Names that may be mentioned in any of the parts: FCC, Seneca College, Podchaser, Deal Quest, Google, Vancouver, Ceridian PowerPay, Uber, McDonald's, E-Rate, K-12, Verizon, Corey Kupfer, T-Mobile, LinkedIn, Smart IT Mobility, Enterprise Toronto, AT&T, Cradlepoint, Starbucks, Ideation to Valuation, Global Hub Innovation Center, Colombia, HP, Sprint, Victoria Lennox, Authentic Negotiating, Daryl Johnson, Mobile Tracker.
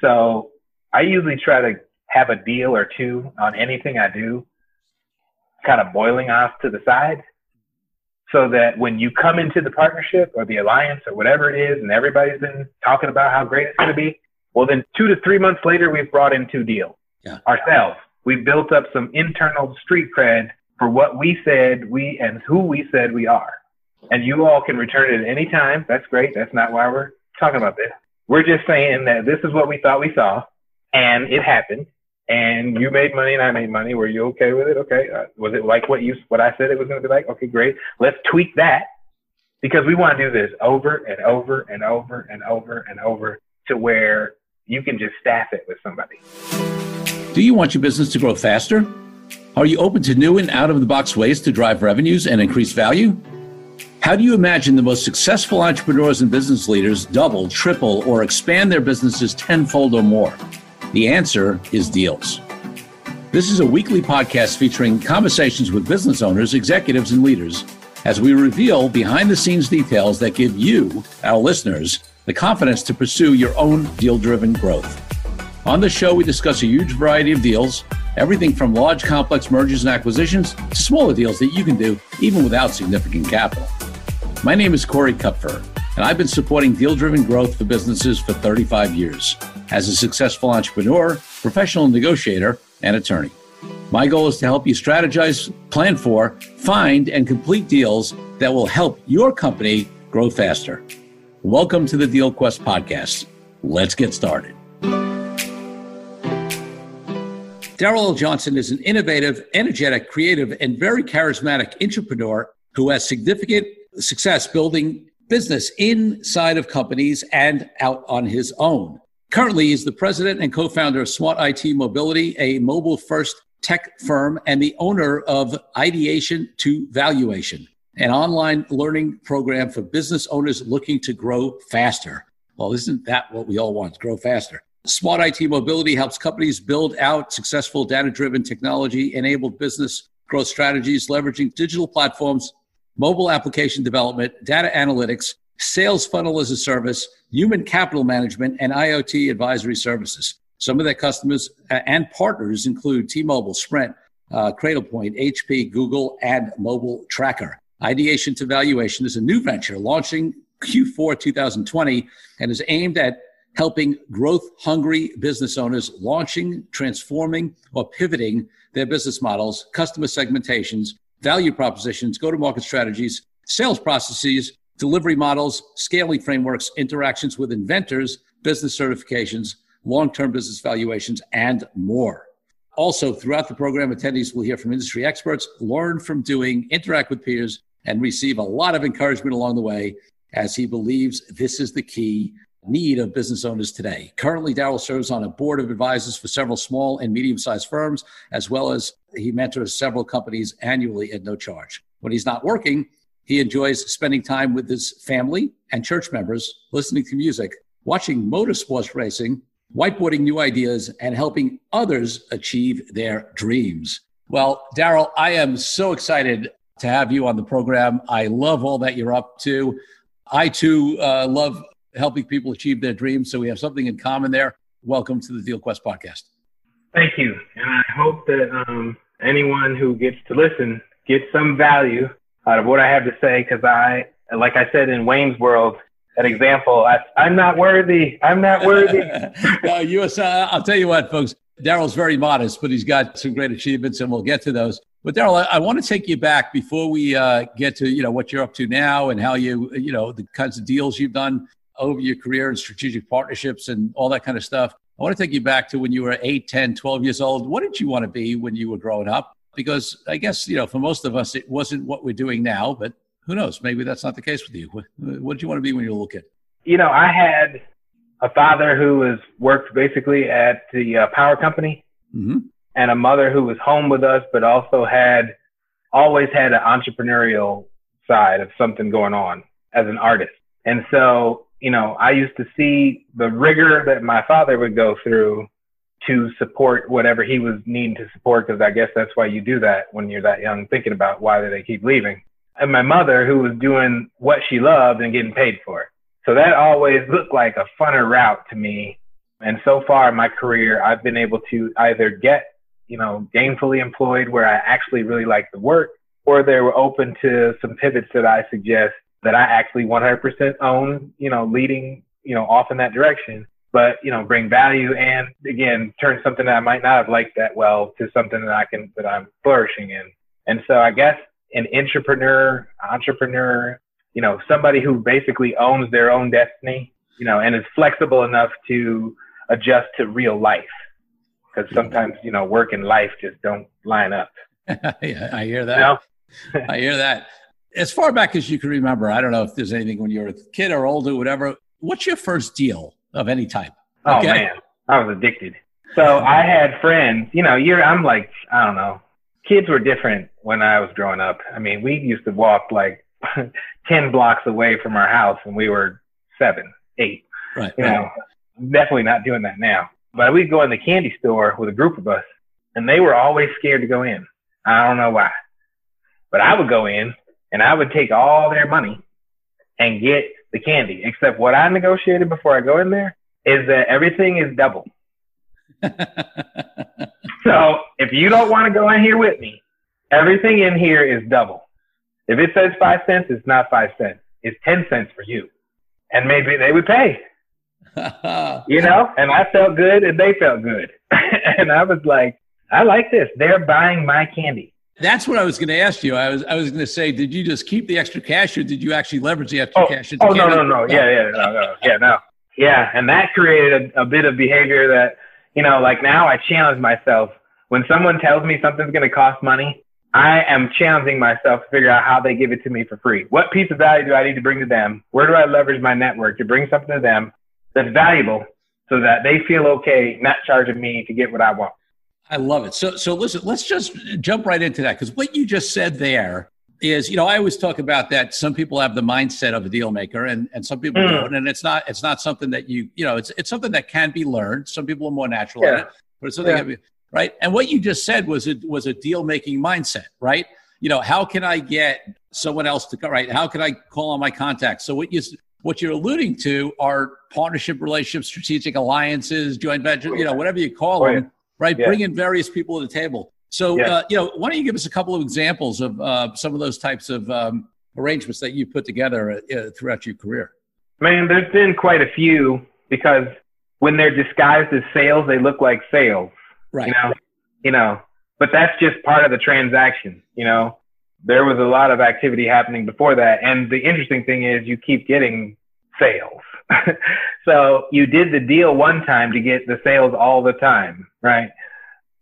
So I usually try to have a deal or two on anything I do kind of boiling off to the side, so that when you come into the partnership or the alliance or whatever it is, and everybody's been talking about how great it's going to be, well, then 2 to 3 months later, we've brought in 2 deals ourselves. We've built up some internal street cred for what we said we and who we said we are. And you all can return it at any time. That's great. That's not why we're talking about this. We're just saying that this is what we thought we saw, and it happened. And you made money and I made money. Were you okay with it? Okay. Was it like what I said it was going to be like? Okay, great. Let's tweak that, because we want to do this over and over and over and over and over to where you can just staff it with somebody. Do you want your business to grow faster? Are you open to new and out-of-the-box ways to drive revenues and increase value? How do you imagine the most successful entrepreneurs and business leaders double, triple, or expand their businesses tenfold or more? The answer is deals. This is a weekly podcast featuring conversations with business owners, executives, and leaders as we reveal behind-the-scenes details that give you, our listeners, the confidence to pursue your own deal-driven growth. On the show, we discuss a huge variety of deals, everything from large, complex mergers and acquisitions to smaller deals that you can do even without significant capital. My name is Corey Kupfer, and I've been supporting deal-driven growth for businesses for 35 years as a successful entrepreneur, professional negotiator, and attorney. My goal is to help you strategize, plan for, find, and complete deals that will help your company grow faster. Welcome to the Deal Quest podcast. Let's get started. Daryl Johnson is an innovative, energetic, creative, and very charismatic entrepreneur who has significant success building business inside of companies and out on his own. Currently, he's the president and co-founder of Smart IT Mobility, a mobile-first tech firm, and the owner of Ideation to Valuation, an online learning program for business owners looking to grow faster. Well, isn't that what we all want, grow faster? Smart IT Mobility helps companies build out successful data-driven technology-enabled business growth strategies, leveraging digital platforms, mobile application development, data analytics, sales funnel as a service, human capital management, and IoT advisory services. Some of their customers and partners include T-Mobile, Sprint, Cradlepoint, HP, Google, and Mobile Tracker. Ideation to Valuation is a new venture launching Q4 2020 and is aimed at helping growth-hungry business owners launching, transforming, or pivoting their business models, customer segmentations, value propositions, go-to-market strategies, sales processes, delivery models, scaling frameworks, interactions with inventors, business certifications, long-term business valuations, and more. Also, throughout the program, attendees will hear from industry experts, learn from doing, interact with peers, and receive a lot of encouragement along the way, as he believes this is the key need of business owners today. Currently, Daryl serves on a board of advisors for several small and medium-sized firms, as well as he mentors several companies annually at no charge. When he's not working, he enjoys spending time with his family and church members, listening to music, watching motorsports racing, whiteboarding new ideas, and helping others achieve their dreams. Well, Daryl, I am so excited to have you on the program. I love all that you're up to. I, too, love helping people achieve their dreams. So we have something in common there. Welcome to the Deal Quest podcast. Thank you. And I hope that anyone who gets to listen gets some value out of what I have to say, because I, like I said in Wayne's World, that example, I'm not worthy. I'm not worthy. No, I'll tell you what, folks, Daryl's very modest, but he's got some great achievements, and we'll get to those. But Daryl, I want to take you back before we get to, what you're up to now and how you, the kinds of deals you've done over your career and strategic partnerships and all that kind of stuff. I want to take you back to when you were 8, 10, 12 years old. What did you want to be when you were growing up? Because I guess, for most of us, it wasn't what we're doing now, but who knows? Maybe that's not the case with you. What did you want to be when you were a little kid? I had a father who worked basically at the power company, mm-hmm. and a mother who was home with us, but also always had an entrepreneurial side of something going on as an artist. And so, I used to see the rigor that my father would go through to support whatever he was needing to support, because I guess that's why you do that when you're that young, thinking about why do they keep leaving. And my mother, who was doing what she loved and getting paid for it. So that always looked like a funner route to me And so far in my career, I've been able to either get, gainfully employed where I actually really like the work, or they were open to some pivots that I suggest that I actually 100% own, leading, off in that direction, but, bring value and again, turn something that I might not have liked that well to something that I'm flourishing in. And so I guess an entrepreneur, somebody who basically owns their own destiny, and is flexible enough to adjust to real life. Because sometimes, work and life just don't line up. Yeah, I hear that. You know? I hear that. As far back as you can remember, I don't know if there's anything when you were a kid or older, whatever. What's your first deal of any type? Oh, okay. Man, I was addicted. So I had friends, I'm like, I don't know. Kids were different when I was growing up. I mean, we used to walk like 10 blocks away from our house when we were 7, 8. Right. Definitely not doing that now. But we'd go in the candy store with a group of us, and they were always scared to go in. I don't know why. But I would go in, and I would take all their money and get the candy. Except what I negotiated before I go in there is that everything is double. So if you don't want to go in here with me, everything in here is double. If it says 5 cents, it's not 5 cents. It's 10 cents for you. And maybe they would pay. And I felt good and they felt good. And I was like, I like this. They're buying my candy. That's what I was going to ask you. I was going to say, did you just keep the extra cash or did you actually leverage the extra cash? Oh, no. Yeah, no. Yeah. And that created a bit of behavior that, like now I challenge myself. When someone tells me something's going to cost money, I am challenging myself to figure out how they give it to me for free. What piece of value do I need to bring to them? Where do I leverage my network to bring something to them that's valuable so that they feel okay not charging me to get what I want? I love it. So listen, let's just jump right into that, because what you just said there is, I always talk about that some people have the mindset of a deal maker and some people don't, and it's not something that it's something that can be learned. Some people are more natural at it, but it's something that can be. Right. And what you just said was a deal making mindset, right? How can I get someone else to come, right? How can I call on my contacts? So what you're alluding to are partnership relationships, strategic alliances, joint venture, whatever you call them, right? Yeah. Bring in various people to the table. So, why don't you give us a couple of examples of some of those types of arrangements that you put together throughout your career? Man, there's been quite a few, because when they're disguised as sales, they look like sales. Right. But that's just part of the transaction. There was a lot of activity happening before that. And the interesting thing is you keep getting sales. So you did the deal one time to get the sales all the time. Right.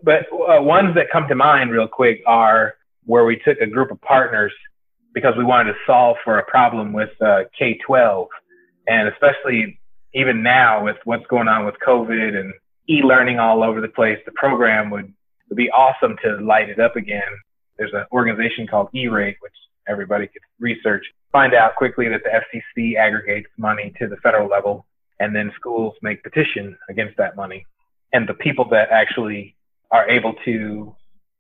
But ones that come to mind real quick are where we took a group of partners because we wanted to solve for a problem with K-12. And especially even now with what's going on with COVID and e-learning all over the place, the program would be awesome to light it up again. There's an organization called E-Rate, which everybody could research, find out quickly that the FCC aggregates money to the federal level, and then schools make petition against that money. And the people that actually are able to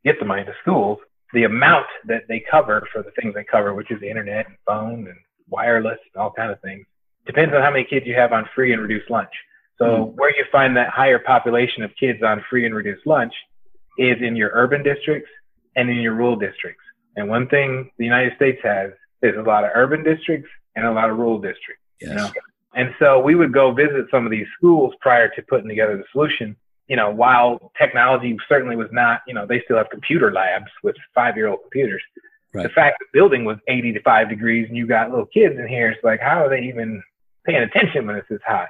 get the money to schools, the amount that they cover for the things they cover, which is the internet and phone and wireless and all kinds of things, depends on how many kids you have on free and reduced lunch. So where you find that higher population of kids on free and reduced lunch is in your urban districts and in your rural districts. And one thing the United States has is a lot of urban districts and a lot of rural districts. Yes. And so we would go visit some of these schools prior to putting together the solution. While technology certainly was not, they still have computer labs with 5-year-old computers. Right. The fact the building was 85 degrees and you got little kids in here, it's like, how are they even paying attention when it's this hot,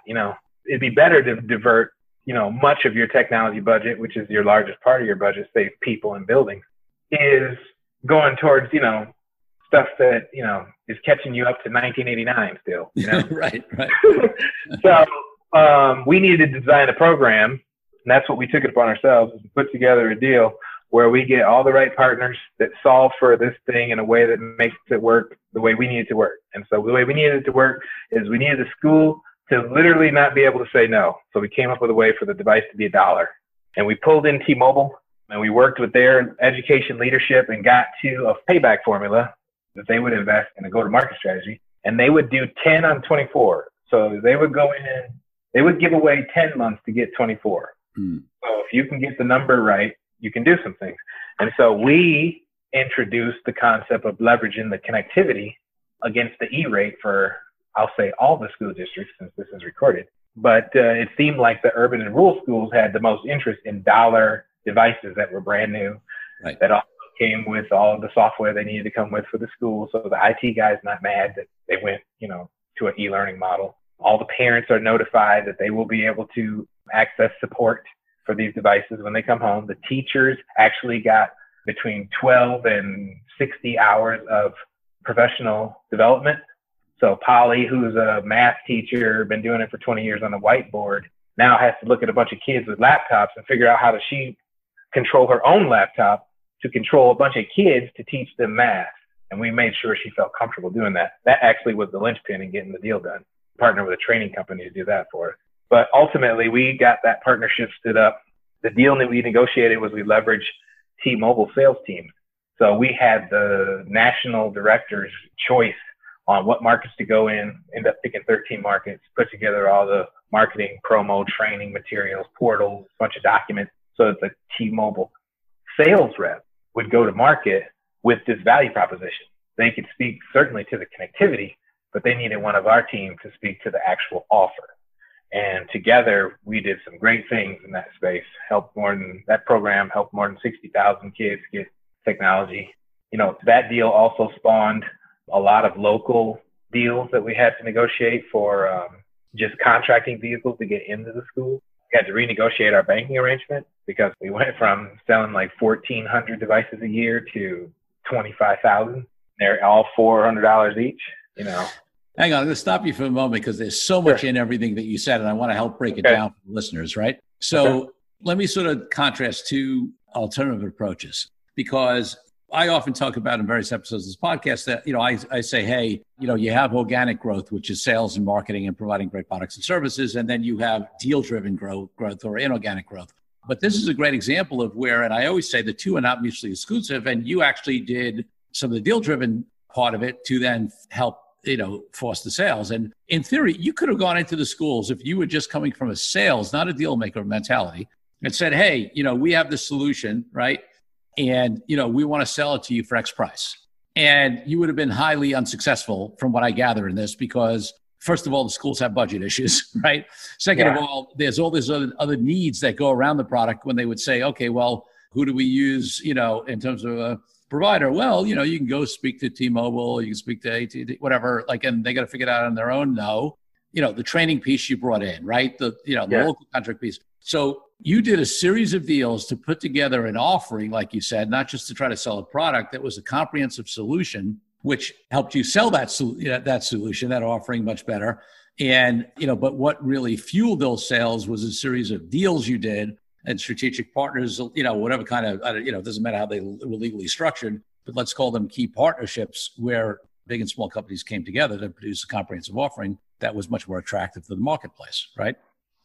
It'd be better to divert, much of your technology budget, which is your largest part of your budget, save people and buildings, is going towards, stuff that, is catching you up to 1989 still, Right. So we needed to design a program, and that's what we took it upon ourselves, is to put together a deal where we get all the right partners that solve for this thing in a way that makes it work the way we need it to work. And so the way we needed it to work is we needed the school to literally not be able to say no. So we came up with a way for the device to be $1. And we pulled in T-Mobile, and we worked with their education leadership and got to a payback formula that they would invest in a go-to-market strategy. And they would do 10 on 24. So they would go in They would give away 10 months to get 24. Mm. So if you can get the number right, you can do some things. And so we introduced the concept of leveraging the connectivity against the E-Rate for, I'll say, all the school districts since this is recorded. But it seemed like the urban and rural schools had the most interest in dollar devices that were brand new, right, that also came with all of the software they needed to come with for the school. So the IT guy's not mad that they went, you know, to an e-learning model. All the parents are notified that they will be able to access support for these devices when they come home. The teachers actually got between 12 and 60 hours of professional development. So Polly, who's a math teacher, been doing it for 20 years on the whiteboard, now has to look at a bunch of kids with laptops and figure out how does she control her own laptop to control a bunch of kids to teach them math. And we made sure she felt comfortable doing that. That actually was the linchpin in getting the deal done. Partner with a training company to do that for us. But ultimately, we got that partnership stood up. The deal that we negotiated was we leveraged T-Mobile sales teams. So we had the national director's choice on what markets to go in, end up picking 13 markets, put together all the marketing, promo, training materials, portals, a bunch of documents, so that the T-Mobile sales rep would go to market with this value proposition. They could speak certainly to the connectivity, but they needed one of our team to speak to the actual offer. And together, we did some great things in that space. That program helped more than 60,000 kids get technology. You know, that deal also spawned a lot of local deals that we had to negotiate for just contracting vehicles to get into the school. We had to renegotiate our banking arrangement because we went from selling like 1,400 devices a year to 25,000. They're all $400 each, you know. Hang on, I'm going to stop you for a moment because there's so much in everything that you said, and I want to help break it down for the listeners, right? So let me sort of contrast two alternative approaches, because I often talk about in various episodes of this podcast that, you know, I say, hey, you know, you have organic growth, which is sales and marketing and providing great products and services, and then you have deal-driven growth or inorganic growth. But this is a great example of where, and I always say the two are not mutually exclusive, and you actually did some of the deal-driven part of it to then help, you know, force the sales. And in theory, you could have gone into the schools if you were just coming from a sales, not a deal maker mentality, and said, hey, you know, we have this solution, right? And, you know, we want to sell it to you for X price. And you would have been highly unsuccessful from what I gather in this, because first of all, the schools have budget issues, right? Second of all, there's all these other needs that go around the product when they would say, okay, well, who do we use, you know, in terms of a provider? Well, you know, you can go speak to T-Mobile, you can speak to AT&T, whatever, like, and they got to figure it out on their own. No, you know, the training piece you brought in, right? The, you know, the local contract piece. So you did a series of deals to put together an offering, like you said, not just to try to sell a product. That was a comprehensive solution, which helped you sell that solution, that offering much better. And, you know, but what really fueled those sales was a series of deals you did and strategic partners, you know, whatever kind of, you know, it doesn't matter how they were legally structured, but let's call them key partnerships where big and small companies came together to produce a comprehensive offering that was much more attractive to the marketplace, right?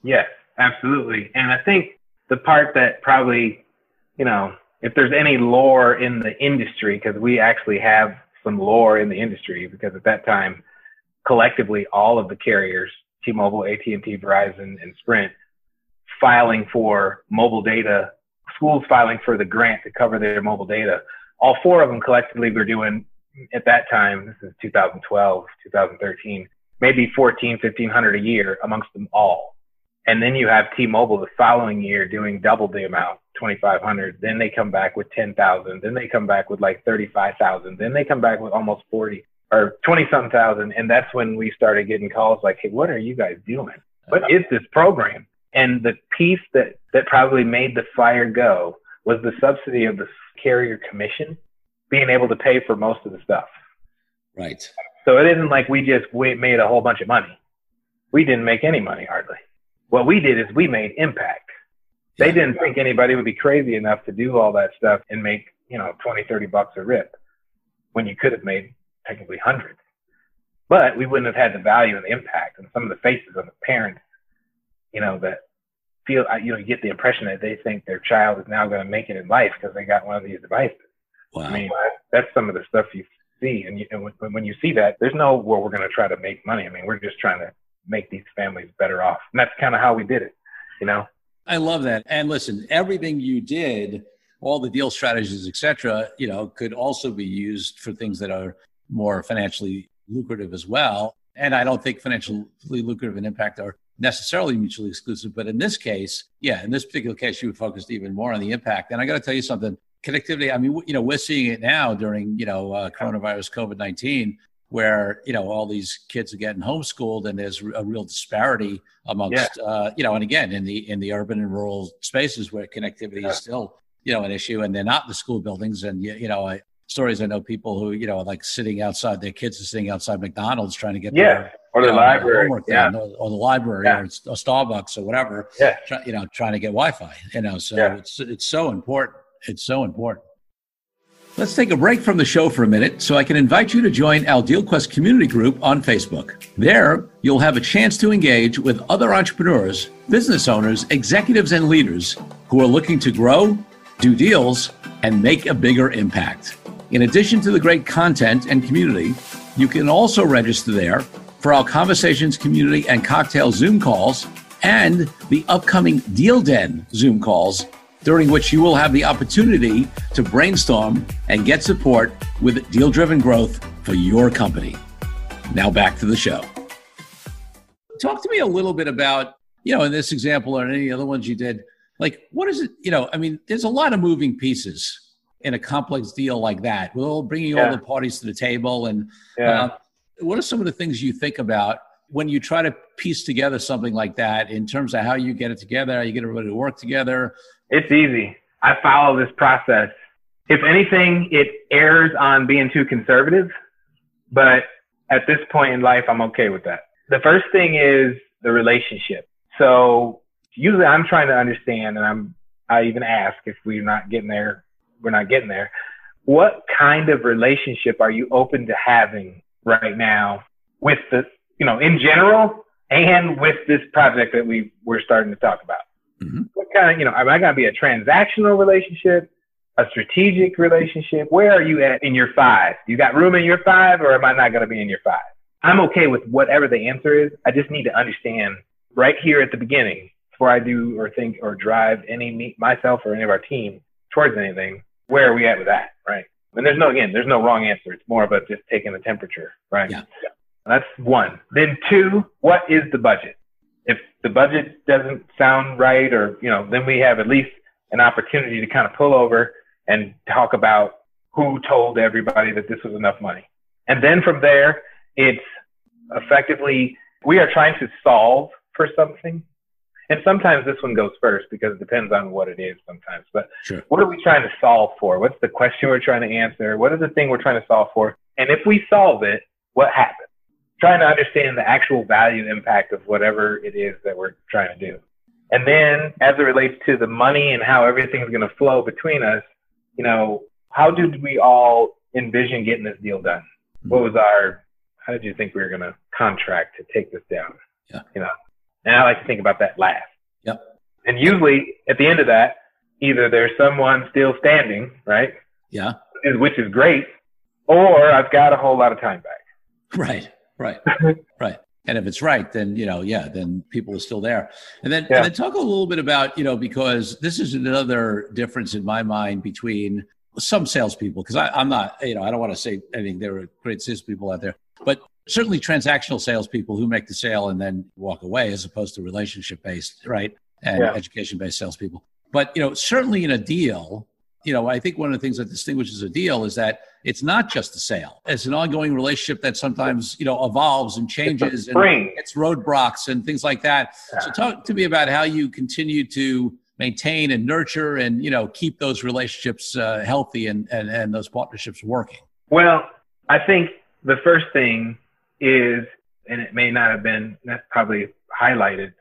Yes, absolutely. And I think the part that probably, you know, if there's any lore in the industry, because we actually have some lore in the industry, because at that time, collectively, all of the carriers, T-Mobile, AT&T, Verizon, and Sprint, filing for mobile data, schools filing for the grant to cover their mobile data. All four of them collectively were doing, at that time, this is 2012, 2013, maybe 14, 1500 a year amongst them all. And then you have T-Mobile the following year doing double the amount, 2,500. Then they come back with 10,000. Then they come back with like 35,000. Then they come back with almost 40 or 20-something thousand. And that's when we started getting calls like, hey, what are you guys doing? What is this program? And the piece that probably made the fire go was the subsidy of the carrier commission being able to pay for most of the stuff. Right. So it isn't like we just made a whole bunch of money. We didn't make any money hardly. What we did is we made impact. They didn't think anybody would be crazy enough to do all that stuff and make, you know, 20, 30 bucks a rip when you could have made technically hundreds. But we wouldn't have had the value and the impact. And some of the faces of the parents, you know, that feel, you know, you get the impression that they think their child is now going to make it in life because they got one of these devices. Wow. I mean, that's some of the stuff you see. And when you see that, there's no, well, we're going to try to make money. I mean, we're just trying to make these families better off. And that's kind of how we did it, you know? I love that. And listen, everything you did, all the deal strategies, et cetera, you know, could also be used for things that are more financially lucrative as well. And I don't think financially lucrative and impact are necessarily mutually exclusive. But in this case, yeah, in this particular case, you were focused even more on the impact. And I got to tell you something, connectivity, I mean, you know, we're seeing it now during, you know, coronavirus, COVID-19, where, you know, all these kids are getting homeschooled and there's a real disparity amongst, you know, and again, in the urban and rural spaces where connectivity is still, you know, an issue, and they're not in the school buildings. And, you know, I know people who, you know, are like sitting outside, their kids are sitting outside McDonald's trying to get their, or the library, or the library, or Starbucks or whatever, you know, trying to get Wi-Fi, you know, so it's so important. It's so important. Let's take a break from the show for a minute so I can invite you to join our DealQuest community group on Facebook. There, you'll have a chance to engage with other entrepreneurs, business owners, executives, and leaders who are looking to grow, do deals, and make a bigger impact. In addition to the great content and community, you can also register there for our Conversations Community and Cocktail Zoom calls and the upcoming Deal Den Zoom calls, during which you will have the opportunity to brainstorm and get support with deal-driven growth for your company. Now back to the show. Talk to me a little bit about, you know, in this example or any other ones you did, like what is it, you know, I mean, there's a lot of moving pieces in a complex deal like that. Well, bringing all the parties to the table. And what are some of the things you think about when you try to piece together something like that in terms of how you get it together, how you get everybody to work together? It's easy. I follow this process. If anything, it errs on being too conservative, but at this point in life, I'm okay with that. The first thing is the relationship. So usually I'm trying to understand, and I even ask if we're not getting there. What kind of relationship are you open to having right now with the, you know, in general and with this project that we're starting to talk about? Mm-hmm. What kind of, you know, am I going to be a transactional relationship, a strategic relationship? Where are you at in your five? You got room in your five, or am I not going to be in your five? I'm okay with whatever the answer is. I just need to understand right here at the beginning before I do or think or drive myself or any of our team towards anything. Where are we at with that? Right. And there's no wrong answer. It's more about just taking the temperature. Right. Yeah. That's one. Then two, what is the budget? If the budget doesn't sound right, or, you know, then we have at least an opportunity to kind of pull over and talk about who told everybody that this was enough money. And then from there, it's effectively, we are trying to solve for something. And sometimes this one goes first because it depends on what it is sometimes. But what are we trying to solve for? What's the question we're trying to answer? What is the thing we're trying to solve for? And if we solve it, what happens? Trying to understand the actual value impact of whatever it is that we're trying to do. And then as it relates to the money and how everything's going to flow between us, you know, how did we all envision getting this deal done? What was how did you think we were going to contract to take this down? Yeah. You know, and I like to think about that last. Yep. And usually at the end of that, either there's someone still standing, right? Yeah. Which is great. Or I've got a whole lot of time back. Right. And if it's right, then, you know, then people are still there. And then, and then talk a little bit about, you know, because this is another difference in my mind between some salespeople, because I'm not, you know, I don't want to say anything. There are great salespeople out there, but certainly transactional salespeople who make the sale and then walk away as opposed to relationship-based, right? And education-based salespeople. But, you know, certainly in a deal, you know, I think one of the things that distinguishes a deal is that it's not just a sale. It's an ongoing relationship that sometimes, you know, evolves and changes and it's roadblocks and things like that. Yeah. So talk to me about how you continue to maintain and nurture and, you know, keep those relationships healthy and those partnerships working. Well, I think the first thing is, and it may not have been, that's probably highlighted,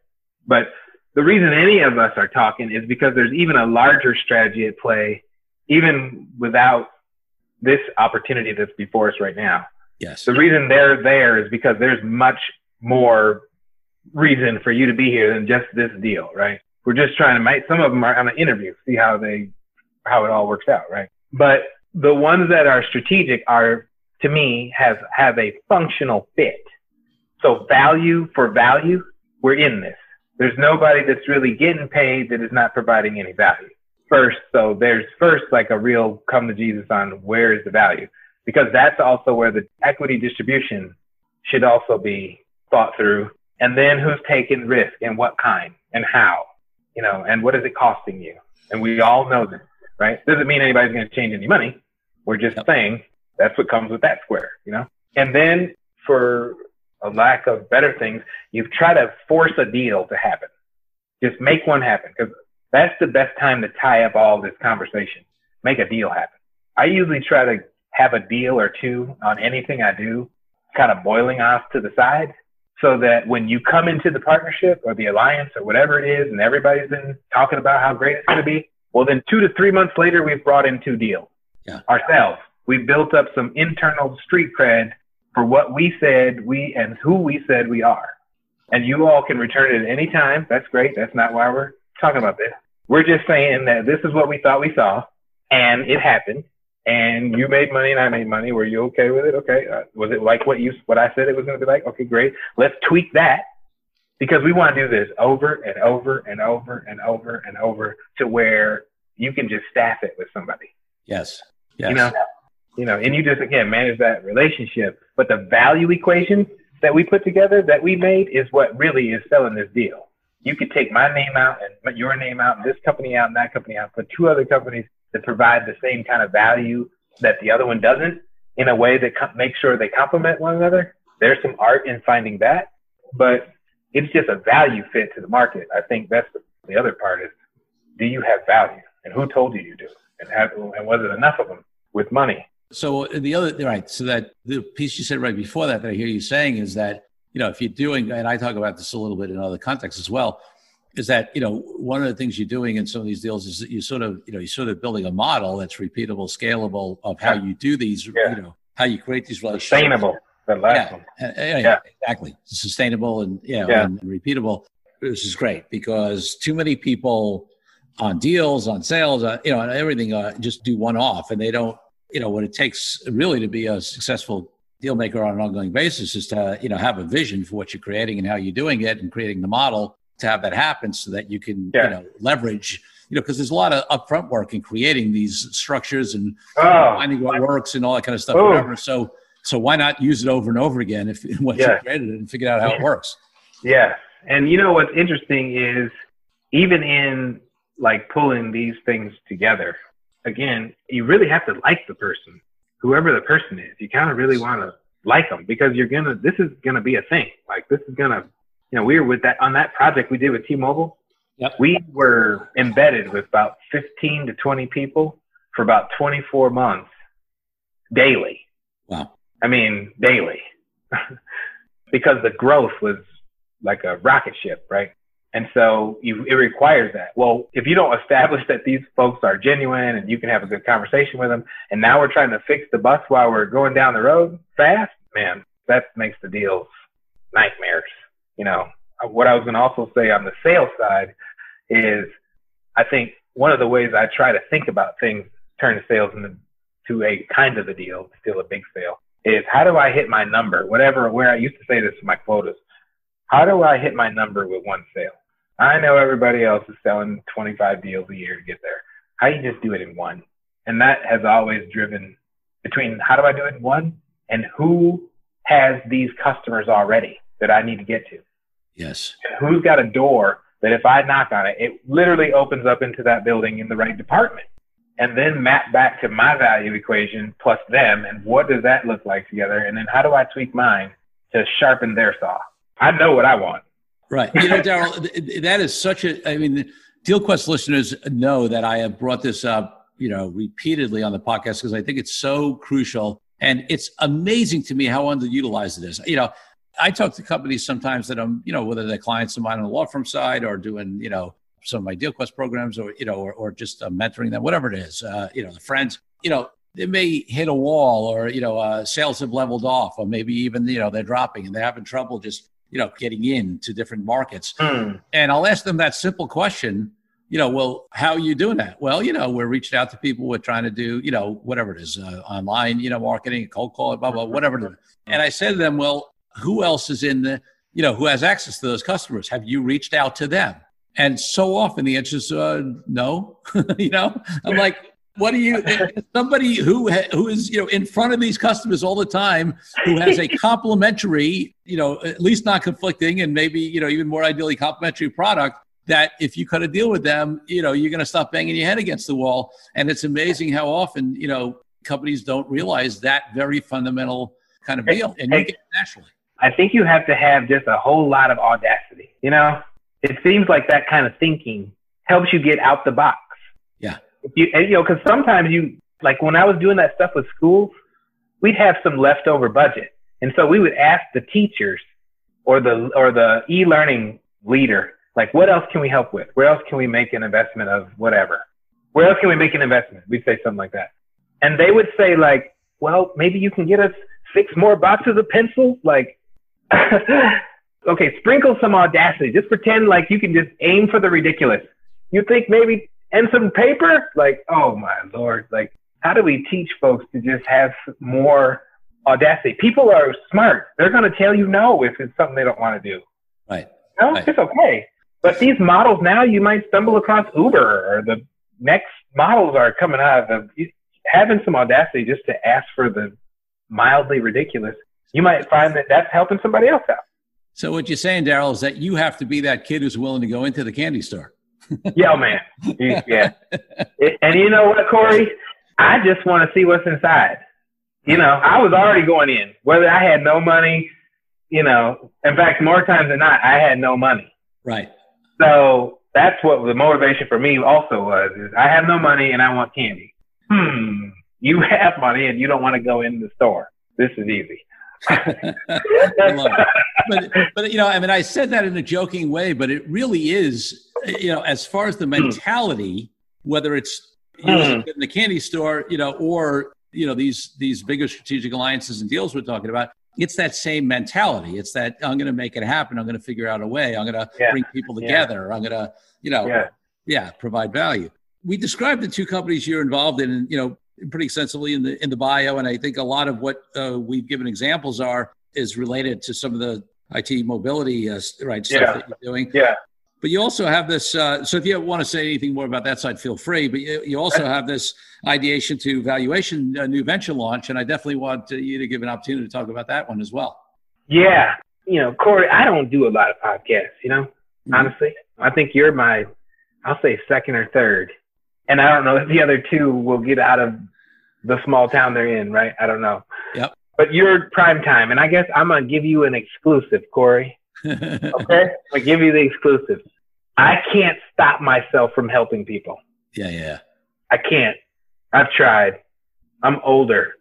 but the reason any of us are talking is because there's even a larger strategy at play, even without this opportunity that's before us right now. Yes. The reason they're there is because there's much more reason for you to be here than just this deal, right? We're just trying to make, some of them are on an interview, see how it all works out, right? But the ones that are strategic are, to me, have a functional fit. So value for value, we're in this. There's nobody that's really getting paid that is not providing any value first. So there's first like a real come to Jesus on where is the value, because that's also where the equity distribution should also be thought through. And then who's taking risk and what kind and how, you know, and what is it costing you? And we all know this, right? Doesn't mean anybody's going to change any money. We're just saying that's what comes with that square, you know? And then for a lack of better things, you try to force a deal to happen. Just make one happen, because that's the best time to tie up all this conversation. Make a deal happen. I usually try to have a deal or two on anything I do, kind of boiling off to the side, so that when you come into the partnership or the alliance or whatever it is, and everybody's been talking about how great it's going to be, well, then 2 to 3 months later, we've brought in 2 deals ourselves. We built up some internal street cred for what we said we and who we said we are. And you all can return it at any time. That's great. That's not why we're talking about this. We're just saying that this is what we thought we saw, and it happened. And you made money and I made money. Were you okay with it? Okay. Was it like what I said it was going to be like? Okay, great. Let's tweak that, because we want to do this over and over and over and over and over to where you can just staff it with somebody. Yes. You know, and you just, again, manage that relationship. But the value equation that we put together, that we made, is what really is selling this deal. You could take my name out and your name out, and this company out and that company out, put 2 other companies that provide the same kind of value that the other one doesn't, in a way that makes sure they complement one another. There's some art in finding that, but it's just a value fit to the market. I think that's the other part is, do you have value, and who told you you do, and was it enough of them with money? So the other, right, so that the piece you said right before that I hear you saying is that, you know, if you're doing, and I talk about this a little bit in other contexts as well, is that, you know, one of the things you're doing in some of these deals is that you sort of, you know, you're sort of building a model that's repeatable, scalable of how you do these, you know, how you create these relationships. Sustainable, the last one. Yeah, exactly. Sustainable and, you know, and repeatable. This is great, because too many people on deals, on sales, you know, on everything, just do one off, and they don't, you know, what it takes really to be a successful deal maker on an ongoing basis is to, you know, have a vision for what you're creating and how you're doing it, and creating the model to have that happen so that you can, you know, leverage, you know, because there's a lot of upfront work in creating these structures and finding what works and all that kind of stuff. Whatever. So why not use it over and over again if once you've created it and figured out how it works? Yeah. And you know, what's interesting is, even in like pulling these things together, again, you really have to like the person, whoever the person is. You kind of really want to like them, because this is going to be a thing. Like, this is going to, you know, we were with that on that project we did with T-Mobile. Yep. We were embedded with about 15 to 20 people for about 24 months daily. Wow. I mean, daily. Because the growth was like a rocket ship, right? And so it requires that. Well, if you don't establish that these folks are genuine and you can have a good conversation with them, and now we're trying to fix the bus while we're going down the road fast, man, that makes the deals nightmares. You know, what I was going to also say on the sales side is, I think one of the ways I try to think about things, turn sales into a kind of a deal, still a big sale, is how do I hit my number? Where I used to say this to my quotas, how do I hit my number with one sale? I know everybody else is selling 25 deals a year to get there. How do you just do it in one? And that has always driven between how do I do it in one and who has these customers already that I need to get to? Yes. And who's got a door that if I knock on it, it literally opens up into that building in the right department, and then map back to my value equation plus them. And what does that look like together? And then how do I tweak mine to sharpen their saw? I know what I want. Right. You know, Daryl, that is such a, I mean, DealQuest listeners know that I have brought this up, you know, repeatedly on the podcast, because I think it's so crucial. And it's amazing to me how underutilized it is. You know, I talk to companies sometimes that I'm, you know, whether they're clients of mine on the law firm side or doing, you know, some of my DealQuest programs, or, you know, or just mentoring them, whatever it is, you know, the friends, you know, they may hit a wall, or, you know, sales have leveled off, or maybe even, you know, they're dropping and they're having trouble just, you know, getting into different markets. And I'll ask them that simple question, you know, well, how are you doing that? Well, you know, we're reaching out to people. We're trying to do, you know, whatever it is, online, you know, marketing, cold call, blah, blah, whatever. And I said to them, well, Who else is in the, you know, who has access to those customers? Have you reached out to them? And so often the answer is no. You know, I'm like, what do you, somebody who is, you know, in front of these customers all the time, who has a complimentary, you know, at least not conflicting and maybe, you know, even more ideally complimentary product, that if you cut a deal with them, you know, you're going to stop banging your head against the wall. And it's amazing how often, you know, companies don't realize that very fundamental kind of deal. And you get it naturally. I think you have to have just a whole lot of audacity. You know, it seems like that kind of thinking helps you get out the box. Yeah. You know, because sometimes you, like when I was doing that stuff with schools, we'd have some leftover budget. And so we would ask the teachers or the e-learning leader, like, what else can we help with? Where else can we make an investment of whatever? Where else can we make an investment? We'd say something like that. And they would say like, well, maybe you can get us 6 more boxes of pencils. Like, okay, sprinkle some audacity. Just pretend like you can just aim for the ridiculous. You think maybe, and some paper? Like, oh my Lord. Like, how do we teach folks to just have more audacity? People are smart. They're going to tell you no if it's something they don't want to do. Right. No, right. It's okay. But these models now, you might stumble across Uber, or the next models are coming out of the, having some audacity just to ask for the mildly ridiculous. You might find that that's helping somebody else out. So what you're saying, Daryl, is that you have to be that kid who's willing to go into the candy store. Yo, man. Yeah. And you know what, Corey? I just want to see what's inside. You know, I was already going in, whether I had no money, you know, in fact, more times than not, I had no money. Right. So that's what the motivation for me also was, is I have no money and I want candy. You have money and you don't want to go in the store. This is easy. I love it. But, you know, I mean, I said that in a joking way, but it really is, you know, as far as the mentality, whether it's in the candy store, you know, or, you know, these bigger strategic alliances and deals we're talking about, it's that same mentality. It's that I'm going to make it happen. I'm going to figure out a way. I'm going to bring people together. I'm going to, you know, provide value. We described the 2 companies you're involved in, you know, pretty extensively in the bio. And I think a lot of what we've given examples is related to some of the IT mobility stuff that you're doing. Yeah. But you also have this, so if you want to say anything more about that side, feel free, but you also have this ideation to valuation, new venture launch, and I definitely want you to give an opportunity to talk about that one as well. Yeah. You know, Corey, I don't do a lot of podcasts, you know, honestly. I think you're my, I'll say 2nd or 3rd. And I don't know if the other 2 will get out of the small town they're in, right? I don't know. Yep. But you're prime time, and I guess I'm going to give you an exclusive, Corey. Okay? I'll give you the exclusive. I can't stop myself from helping people. Yeah. I can't. I've tried. I'm older.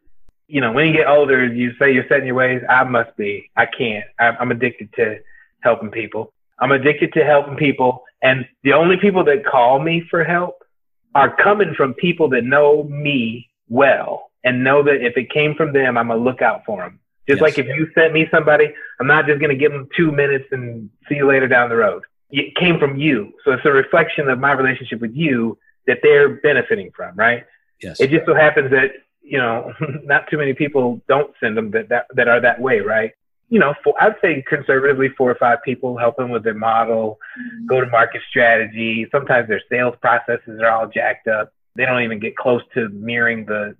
You know, when you get older, you say you're set in your ways. I must be. I can't. I'm addicted to helping people. And the only people that call me for help are coming from people that know me well and know that if it came from them, I'm going to look out for them. Just like if you sent me somebody, I'm not just going to give them 2 minutes and see you later down the road. It came from you. So it's a reflection of my relationship with you that they're benefiting from, right? Yes. It just so happens that, you know, not too many people don't send them that are that way, right? You know, I'd say conservatively 4 or 5 people helping with their model, go-to-market strategy. Sometimes their sales processes are all jacked up. They don't even get close to mirroring the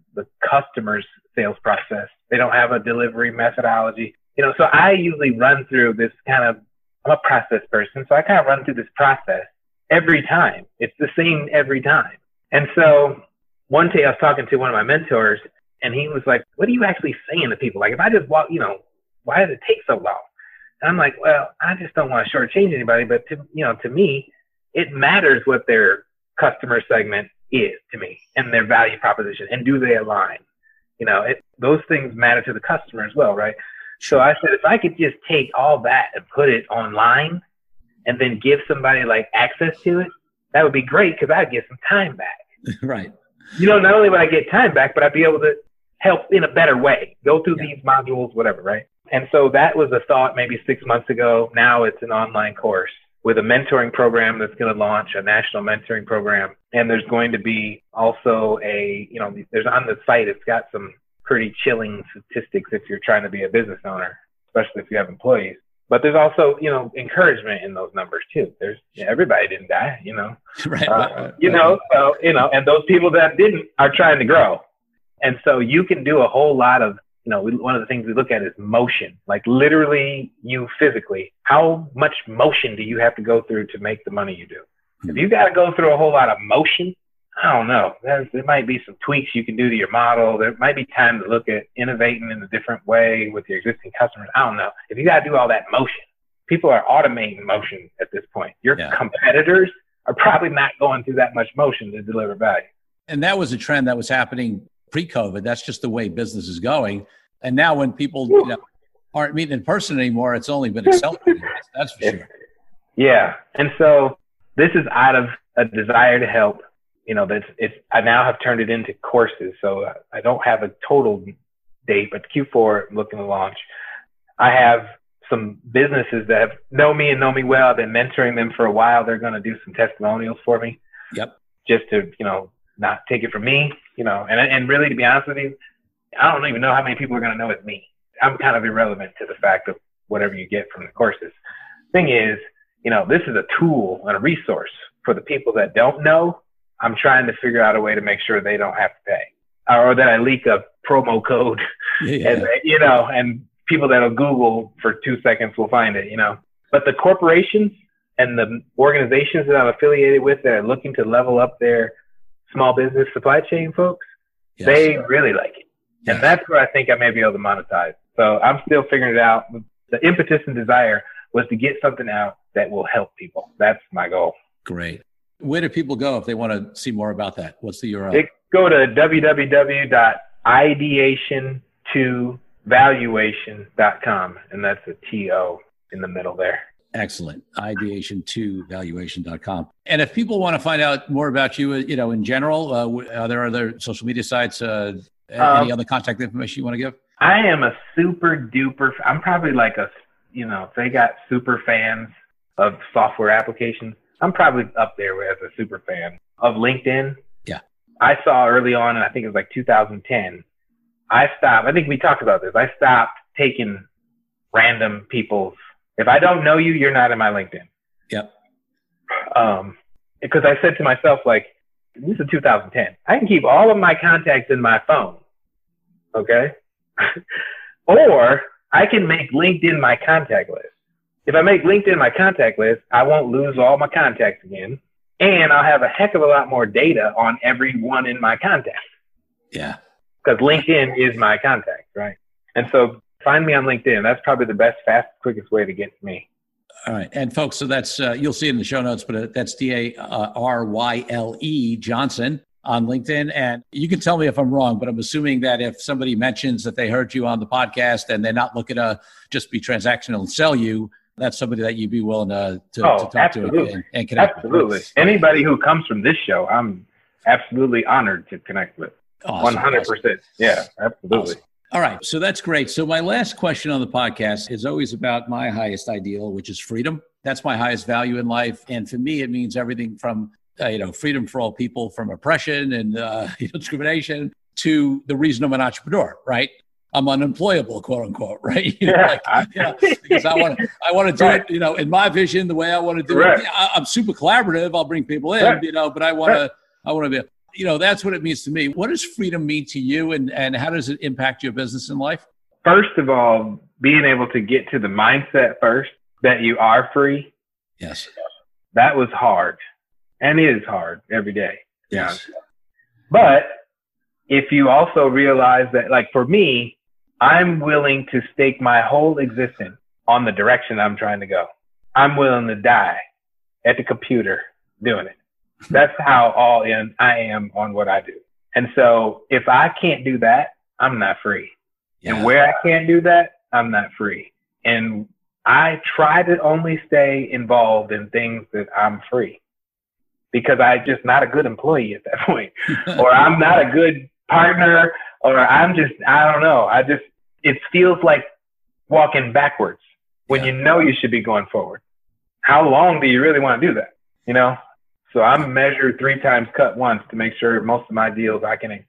customer's sales process. They don't have a delivery methodology. You know, so I usually run through this kind of, I'm a process person, so I kind of run through this process every time. It's the same every time. And so one day I was talking to one of my mentors, and he was like, what are you actually saying to people? Like, if I just walk, you know, why does it take so long? And I'm like, well, I just don't want to shortchange anybody. But to me, it matters what their customer segment is to me and their value proposition. And do they align? You know, those things matter to the customer as well, right? So I said, if I could just take all that and put it online and then give somebody like access to it, that would be great because I'd get some time back. Right. You know, not only would I get time back, but I'd be able to help in a better way, go through these modules, whatever, right? And so that was a thought maybe 6 months ago. Now it's an online course with a mentoring program that's going to launch, a national mentoring program. And there's going to be also there's on the site, it's got some pretty chilling statistics if you're trying to be a business owner. especially if you have employees. But there's also, you know, encouragement in those numbers too. There's, everybody didn't die, you know, right? You know, so, you know, and those people that didn't are trying to grow. And so you can do a whole lot of, you know, one of the things we look at is motion, like literally you physically, how much motion do you have to go through to make the money you do? If you got to go through a whole lot of motion, I don't know, there might be some tweaks you can do to your model. There might be time to look at innovating in a different way with your existing customers. I don't know. If you got to do all that motion, people are automating motion at this point. Your competitors are probably not going through that much motion to deliver value. And that was a trend that was happening pre-COVID. That's just the way business is going. And now when people aren't meeting in person anymore, it's only been accelerated. That's for sure. Yeah. And so this is out of a desire to help. You know, I now have turned it into courses. So I don't have a total date, but Q4 I'm looking to launch. I have some businesses that have known me and know me well. I've been mentoring them for a while. They're going to do some testimonials for me. Yep. Just to, you know, not take it from me, you know, and really, to be honest with you, I don't even know how many people are going to know it's me. I'm kind of irrelevant to the fact of whatever you get from the courses. Thing is, you know, this is a tool and a resource for the people that don't know. I'm trying to figure out a way to make sure they don't have to pay, or that I leak a promo code, and you know, and people that'll Google for 2 seconds will find it, you know. But the corporations and the organizations that I'm affiliated with that are looking to level up their small business supply chain folks, they really like it. Yes. And that's where I think I may be able to monetize. So I'm still figuring it out. The impetus and desire was to get something out that will help people. That's my goal. Great. Where do people go if they want to see more about that? What's the URL? They go to www.ideationtovaluation.com. And that's a T-O in the middle there. Excellent. Ideation2valuation.com. And if people want to find out more about you, you know, in general, are there other social media sites, any other contact information you want to give? I am a super duper, I'm probably like a, you know, if they got super fans of software applications, I'm probably up there as a super fan of LinkedIn. Yeah. I saw early on, and I think it was like 2010, I think we talked about this. I stopped taking random people's, if I don't know you, you're not in my LinkedIn. Yep. Because I said to myself, like, this is 2010. I can keep all of my contacts in my phone. Okay. Or I can make LinkedIn my contact list. If I make LinkedIn my contact list, I won't lose all my contacts again. And I'll have a heck of a lot more data on everyone in my contacts. Yeah. Because LinkedIn is my contact, right? And so find me on LinkedIn. That's probably the best, fastest, quickest way to get to me. All right. And folks, so that's, you'll see it in the show notes, but that's D-A-R-Y-L-E Johnson on LinkedIn. And you can tell me if I'm wrong, but I'm assuming that if somebody mentions that they heard you on the podcast and they're not looking to just be transactional and sell you, that's somebody that you'd be willing to talk to and connect with. Absolutely. Anybody who comes from this show, I'm absolutely honored to connect with. Awesome. 100%. Awesome. Yeah, absolutely. Awesome. All right. So that's great. So my last question on the podcast is always about my highest ideal, which is freedom. That's my highest value in life. And for me, it means everything from, you know, freedom for all people from oppression and discrimination to the reason I'm an entrepreneur, right? I'm unemployable, quote unquote, right? You know, because I want to do it, you know, in my vision, the way I want to do it. I'm super collaborative. I'll bring people in, you know, but I want to be, you know, that's what it means to me. What does freedom mean to you, and how does it impact your business and life? First of all, being able to get to the mindset first that you are free. Yes. That was hard, and is hard every day. Yes. You know? But if you also realize that, like for me, I'm willing to stake my whole existence on the direction I'm trying to go. I'm willing to die at the computer doing it. That's how all in I am on what I do. And so if I can't do that, I'm not free. Yeah. And where I can't do that, I'm not free. And I try to only stay involved in things that I'm free, because I'm just not a good employee at that point, or I'm not a good partner, or I don't know. It feels like walking backwards when you know you should be going forward. How long do you really want to do that? You know? So I'm measured 3 times, cut once, to make sure most of my deals I can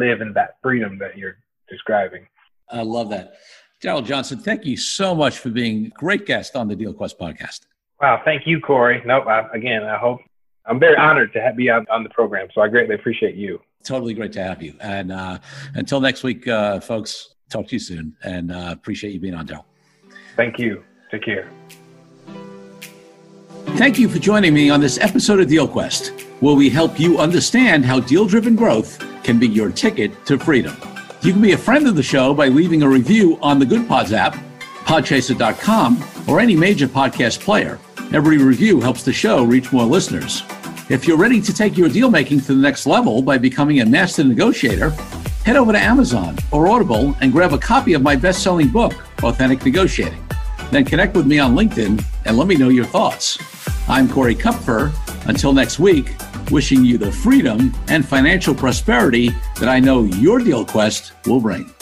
live in that freedom that you're describing. I love that. Daryl Johnson, thank you so much for being a great guest on the Deal Quest podcast. Wow, thank you, Corey. I'm very honored to be on the program, so I greatly appreciate you. Totally great to have you. And until next week, folks, talk to you soon. And appreciate you being on, Daryl. Thank you. Take care. Thank you for joining me on this episode of Deal Quest, where we help you understand how deal-driven growth can be your ticket to freedom. You can be a friend of the show by leaving a review on the Good Pods app, podchaser.com, or any major podcast player. Every review helps the show reach more listeners. If you're ready to take your deal-making to the next level by becoming a master negotiator, head over to Amazon or Audible and grab a copy of my best-selling book, Authentic Negotiating. Then connect with me on LinkedIn and let me know your thoughts. I'm Corey Kupfer. Until next week, wishing you the freedom and financial prosperity that I know your deal quest will bring.